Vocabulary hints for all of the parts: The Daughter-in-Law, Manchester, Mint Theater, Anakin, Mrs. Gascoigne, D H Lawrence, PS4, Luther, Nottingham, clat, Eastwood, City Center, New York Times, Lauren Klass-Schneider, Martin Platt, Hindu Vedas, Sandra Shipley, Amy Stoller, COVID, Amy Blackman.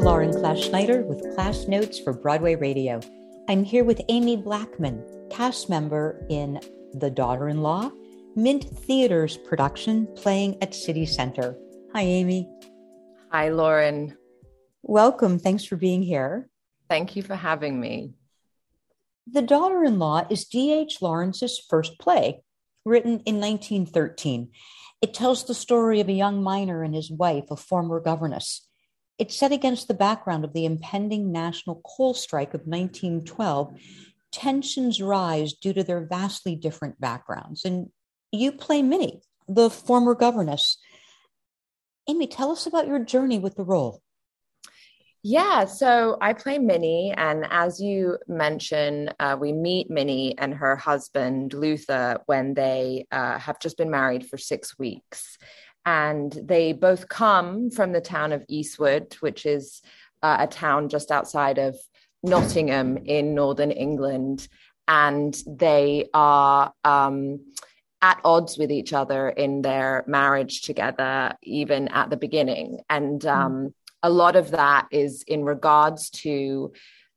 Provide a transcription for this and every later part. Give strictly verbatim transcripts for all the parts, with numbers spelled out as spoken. I'm Lauren Klass-Schneider with Class Notes for Broadway Radio. I'm here with Amy Blackman, cast member in The Daughter-in-Law, Mint Theater's production playing at City Center. Hi, Amy. Hi, Lauren. Welcome. Thanks for being here. Thank you for having me. The Daughter-in-Law is D H Lawrence's first play, written in nineteen thirteen. It tells the story of a young miner and his wife, a former governess. It's set against the background of the impending national coal strike of nineteen twelve. Tensions rise due to their vastly different backgrounds. And you play Minnie, the former governess. Amy, tell us about your journey with the role. Yeah, so I play Minnie, and as you mentioned, uh, we meet Minnie and her husband, Luther, when they uh, have just been married for six weeks. And they both come from the town of Eastwood, which is uh, a town just outside of Nottingham in northern England. And they are um, at odds with each other in their marriage together, even at the beginning. And um mm. a lot of that is in regards to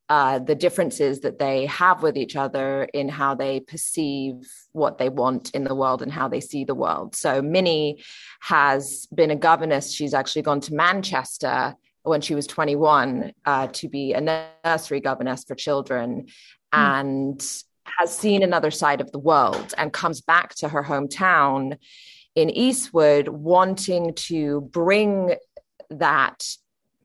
uh, the differences that they have with each other in how they perceive what they want in the world and how they see the world. So Minnie has been a governess. She's actually gone to Manchester when she was twenty-one uh, to be a nursery governess for children mm. and has seen another side of the world and comes back to her hometown in Eastwood wanting to bring that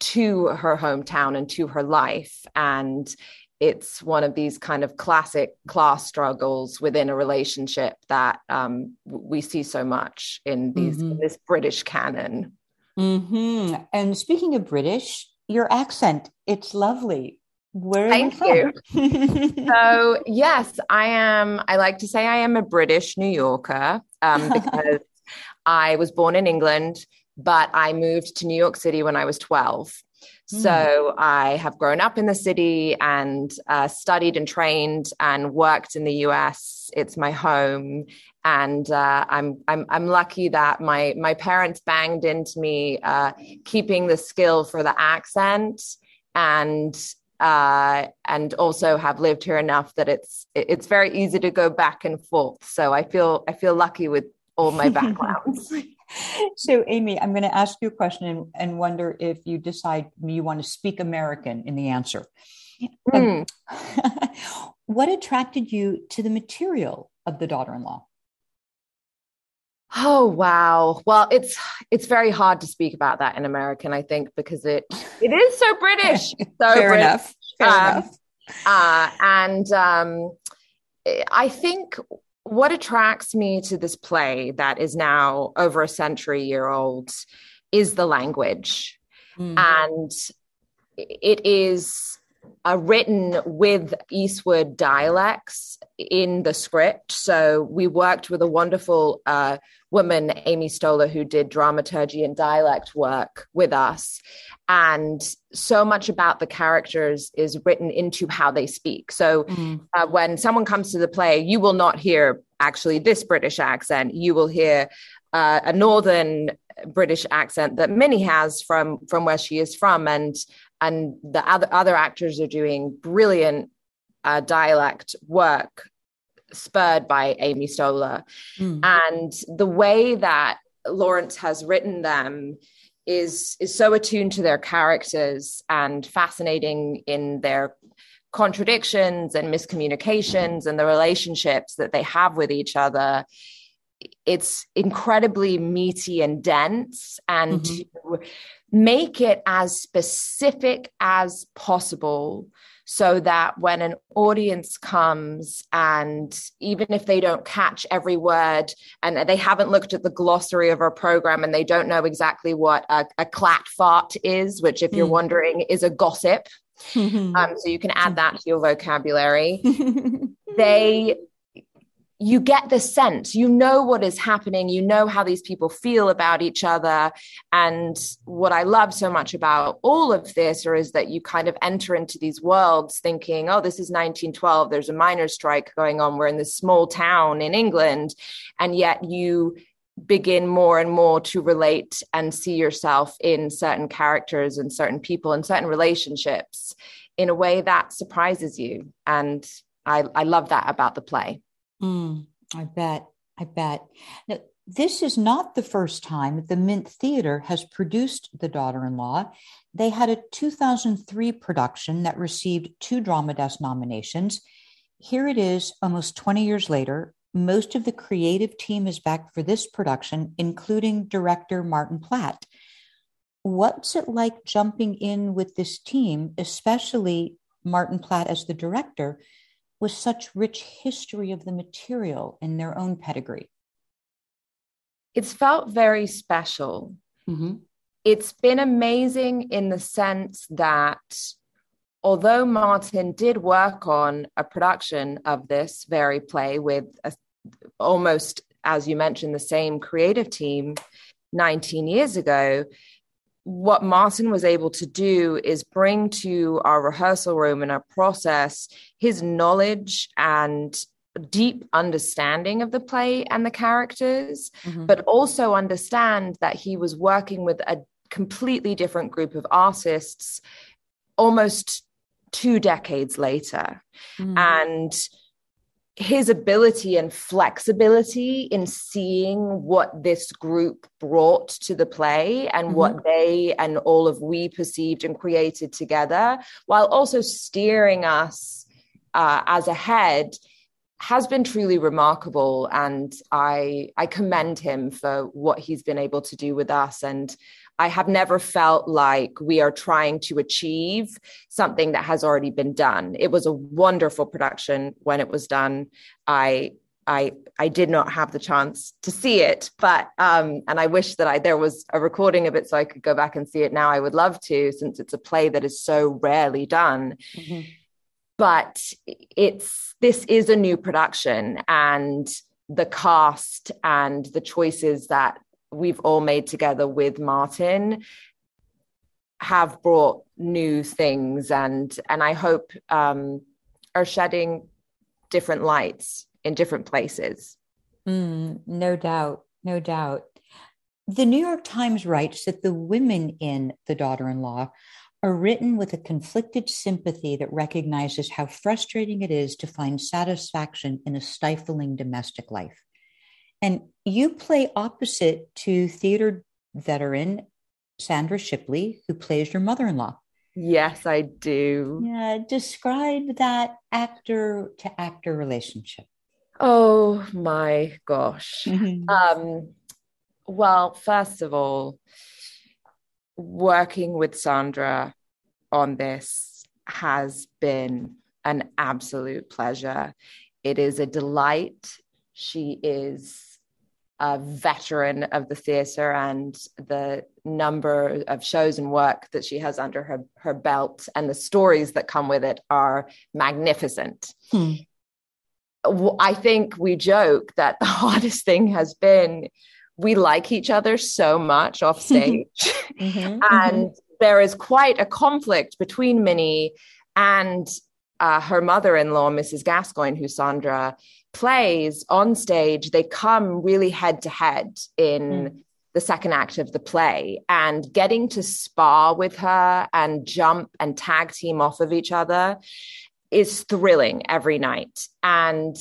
to her hometown and to her life. And it's one of these kind of classic class struggles within a relationship that um, we see so much in these mm-hmm. in this British canon. Mm-hmm. And speaking of British, your accent, it's lovely. Where are you from? Thank you. So yes, I am. I like to say I am a British New Yorker um, because I was born in England, but I moved to New York City when I was twelve. Mm. So I have grown up in the city and uh, studied and trained and worked in the U S. It's my home. And uh, I'm, I'm I'm lucky that my, my parents banged into me uh, keeping the skill for the accent and uh, and also have lived here enough that it's it's very easy to go back and forth. So I feel I feel lucky with all my backgrounds. So, Amy, I'm going to ask you a question and, and wonder if you decide you want to speak American in the answer. Mm. Um, what attracted you to the material of The Daughter-in-Law? Oh, wow. Well, it's it's very hard to speak about that in American, I think, because it it is so British. So Fair British. enough. Fair um, enough. Uh, and um, I think... what attracts me to this play that is now over a century year old is the language. Mm-hmm. And it is uh, written with Eastwood dialects in the script. So we worked with a wonderful uh, woman, Amy Stoller, who did dramaturgy and dialect work with us. And so much about the characters is written into how they speak. So mm. uh, when someone comes to the play, you will not hear actually this British accent. You will hear uh, a northern British accent that Minnie has from from where she is from. And and the other, other actors are doing brilliant uh, dialect work spurred by Amy Stoller. Mm. And the way that Lawrence has written them is is so attuned to their characters and fascinating in their contradictions and miscommunications and the relationships that they have with each other. It's incredibly meaty and dense, and mm-hmm. to make it as specific as possible so that when an audience comes, and even if they don't catch every word and they haven't looked at the glossary of our program and they don't know exactly what a, a clat fart is, which if you're mm. wondering is a gossip, um, so you can add that to your vocabulary, they... you get the sense, you know what is happening, you know how these people feel about each other. And what I love so much about all of this or is that you kind of enter into these worlds thinking, oh, this is nineteen twelve, there's a miners' strike going on, we're in this small town in England, and yet you begin more and more to relate and see yourself in certain characters and certain people and certain relationships in a way that surprises you. And I, I love that about the play. Mm, I bet. I bet. Now, this is not the first time that the Mint Theater has produced The Daughter-in-Law. They had a two thousand three production that received two Drama Desk nominations. Here it is almost twenty years later. Most of the creative team is back for this production, including director Martin Platt. What's it like jumping in with this team, especially Martin Platt as the director, with such rich history of the material and their own pedigree? It's felt very special. Mm-hmm. It's been amazing in the sense that although Martin did work on a production of this very play with a, almost, as you mentioned, the same creative team nineteen years ago, what Martin was able to do is bring to our rehearsal room and our process his knowledge and deep understanding of the play and the characters, mm-hmm. but also understand that he was working with a completely different group of artists almost two decades later. Mm-hmm. And his ability and flexibility in seeing what this group brought to the play and mm-hmm. what they and all of we perceived and created together, while also steering us uh, as a head, has been truly remarkable. And I, I commend him for what he's been able to do with us. And I have never felt like we are trying to achieve something that has already been done. It was a wonderful production when it was done. I, I, I did not have the chance to see it, but, um, and I wish that I, there was a recording of it so I could go back and see it now. I would love to, since it's a play that is so rarely done. Mm-hmm. But it's, this is a new production, and the cast and the choices that we've all made together with Martin have brought new things, and and I hope um, are shedding different lights in different places. Mm, no doubt, no doubt. The New York Times writes that the women in The Daughter-in-Law are written with a conflicted sympathy that recognizes how frustrating it is to find satisfaction in a stifling domestic life. And you play opposite to theater veteran Sandra Shipley, who plays your mother-in-law. Yes, I do. Yeah, describe that actor-to-actor relationship. Oh, my gosh. Mm-hmm. Um, well, first of all, working with Sandra on this has been an absolute pleasure. It is a delight. She is a veteran of the theater, and the number of shows and work that she has under her, her belt and the stories that come with it are magnificent. Hmm. I think we joke that the hardest thing has been we like each other so much off stage. Mm-hmm, and mm-hmm. there is quite a conflict between Minnie and uh, her mother-in-law, Missus Gascoigne, who Sandra plays on stage. They come really head to head in mm. the second act of the play, and getting to spar with her and jump and tag team off of each other is thrilling every night. And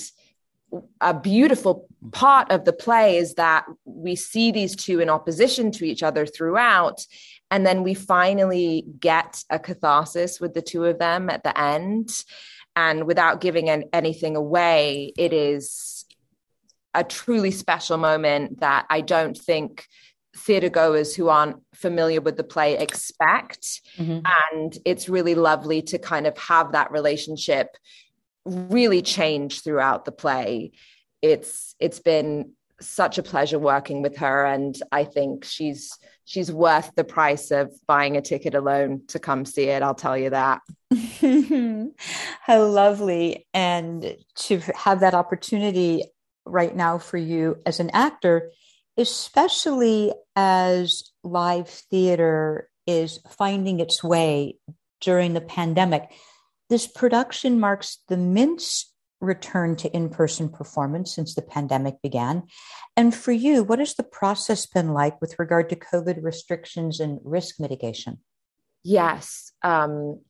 a beautiful part of the play is that we see these two in opposition to each other throughout, and then we finally get a catharsis with the two of them at the end. And without giving an, anything away, it is a truly special moment that I don't think theater goers who aren't familiar with the play expect. Mm-hmm. And it's really lovely to kind of have that relationship really change throughout the play. It's it's been such a pleasure working with her, and I think she's she's worth the price of buying a ticket alone to come see it. I'll tell you that. How lovely! And to have that opportunity right now for you as an actor, especially as live theater is finding its way during the pandemic. This production marks the Mint's return to in-person performance since the pandemic began. And for you, what has the process been like with regard to COVID restrictions and risk mitigation? Yes. Um,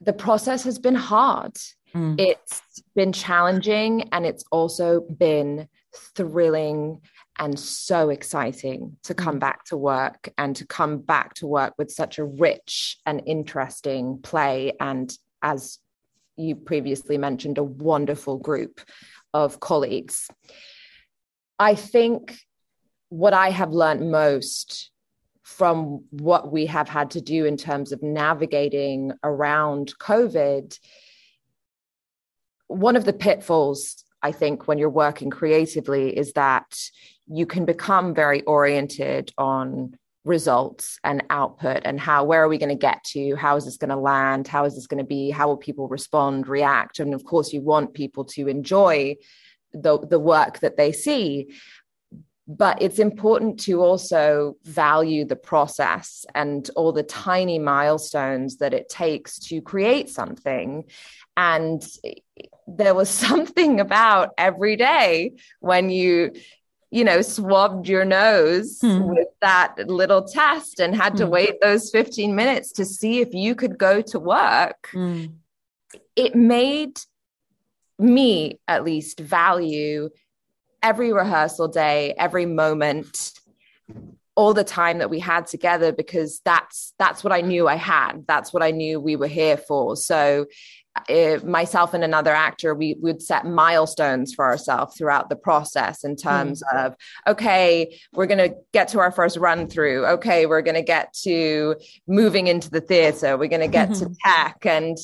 the process has been hard. Mm. It's been challenging, and it's also been thrilling and so exciting to come back to work and to come back to work with such a rich and interesting play. And as you previously mentioned, a wonderful group of colleagues. I think what I have learned most from what we have had to do in terms of navigating around COVID, one of the pitfalls, I think, when you're working creatively is that you can become very oriented on results and output and how, where are we going to get to? How is this going to land? How is this going to be? How will people respond, react? And of course, you want people to enjoy the, the work that they see. But it's important to also value the process and all the tiny milestones that it takes to create something. And there was something about every day when you, you know, swabbed your nose hmm. with that little test and had hmm. to wait those fifteen minutes to see if you could go to work. Hmm. It made me, at least, value every rehearsal day, every moment, all the time that we had together, because that's that's what I knew I had. That's what I knew we were here for. So uh, myself and another actor, we would set milestones for ourselves throughout the process in terms mm. of, okay, we're going to get to our first run through. Okay, we're going to get to moving into the theater. We're going to get mm-hmm. to tech, and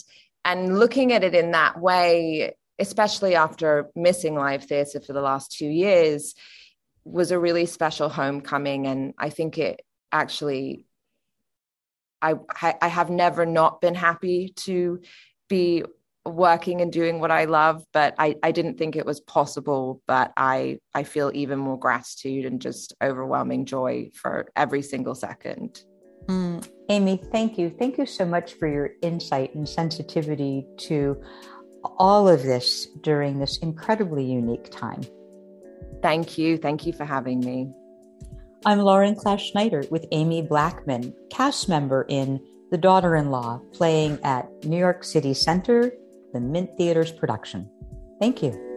and looking at it in that way, especially after missing live theatre for the last two years, was a really special homecoming. And I think it actually, I I have never not been happy to be working and doing what I love, but I, I didn't think it was possible. But I, I feel even more gratitude and just overwhelming joy for every single second. Mm, Amy, thank you. Thank you so much for your insight and sensitivity to all of this during this incredibly unique time. Thank you. Thank you for having me. I'm Lauren Klass-Schneider with Amy Blackman, cast member in The Daughter-in-Law, playing at New York City Center, the Mint Theater's production. Thank you.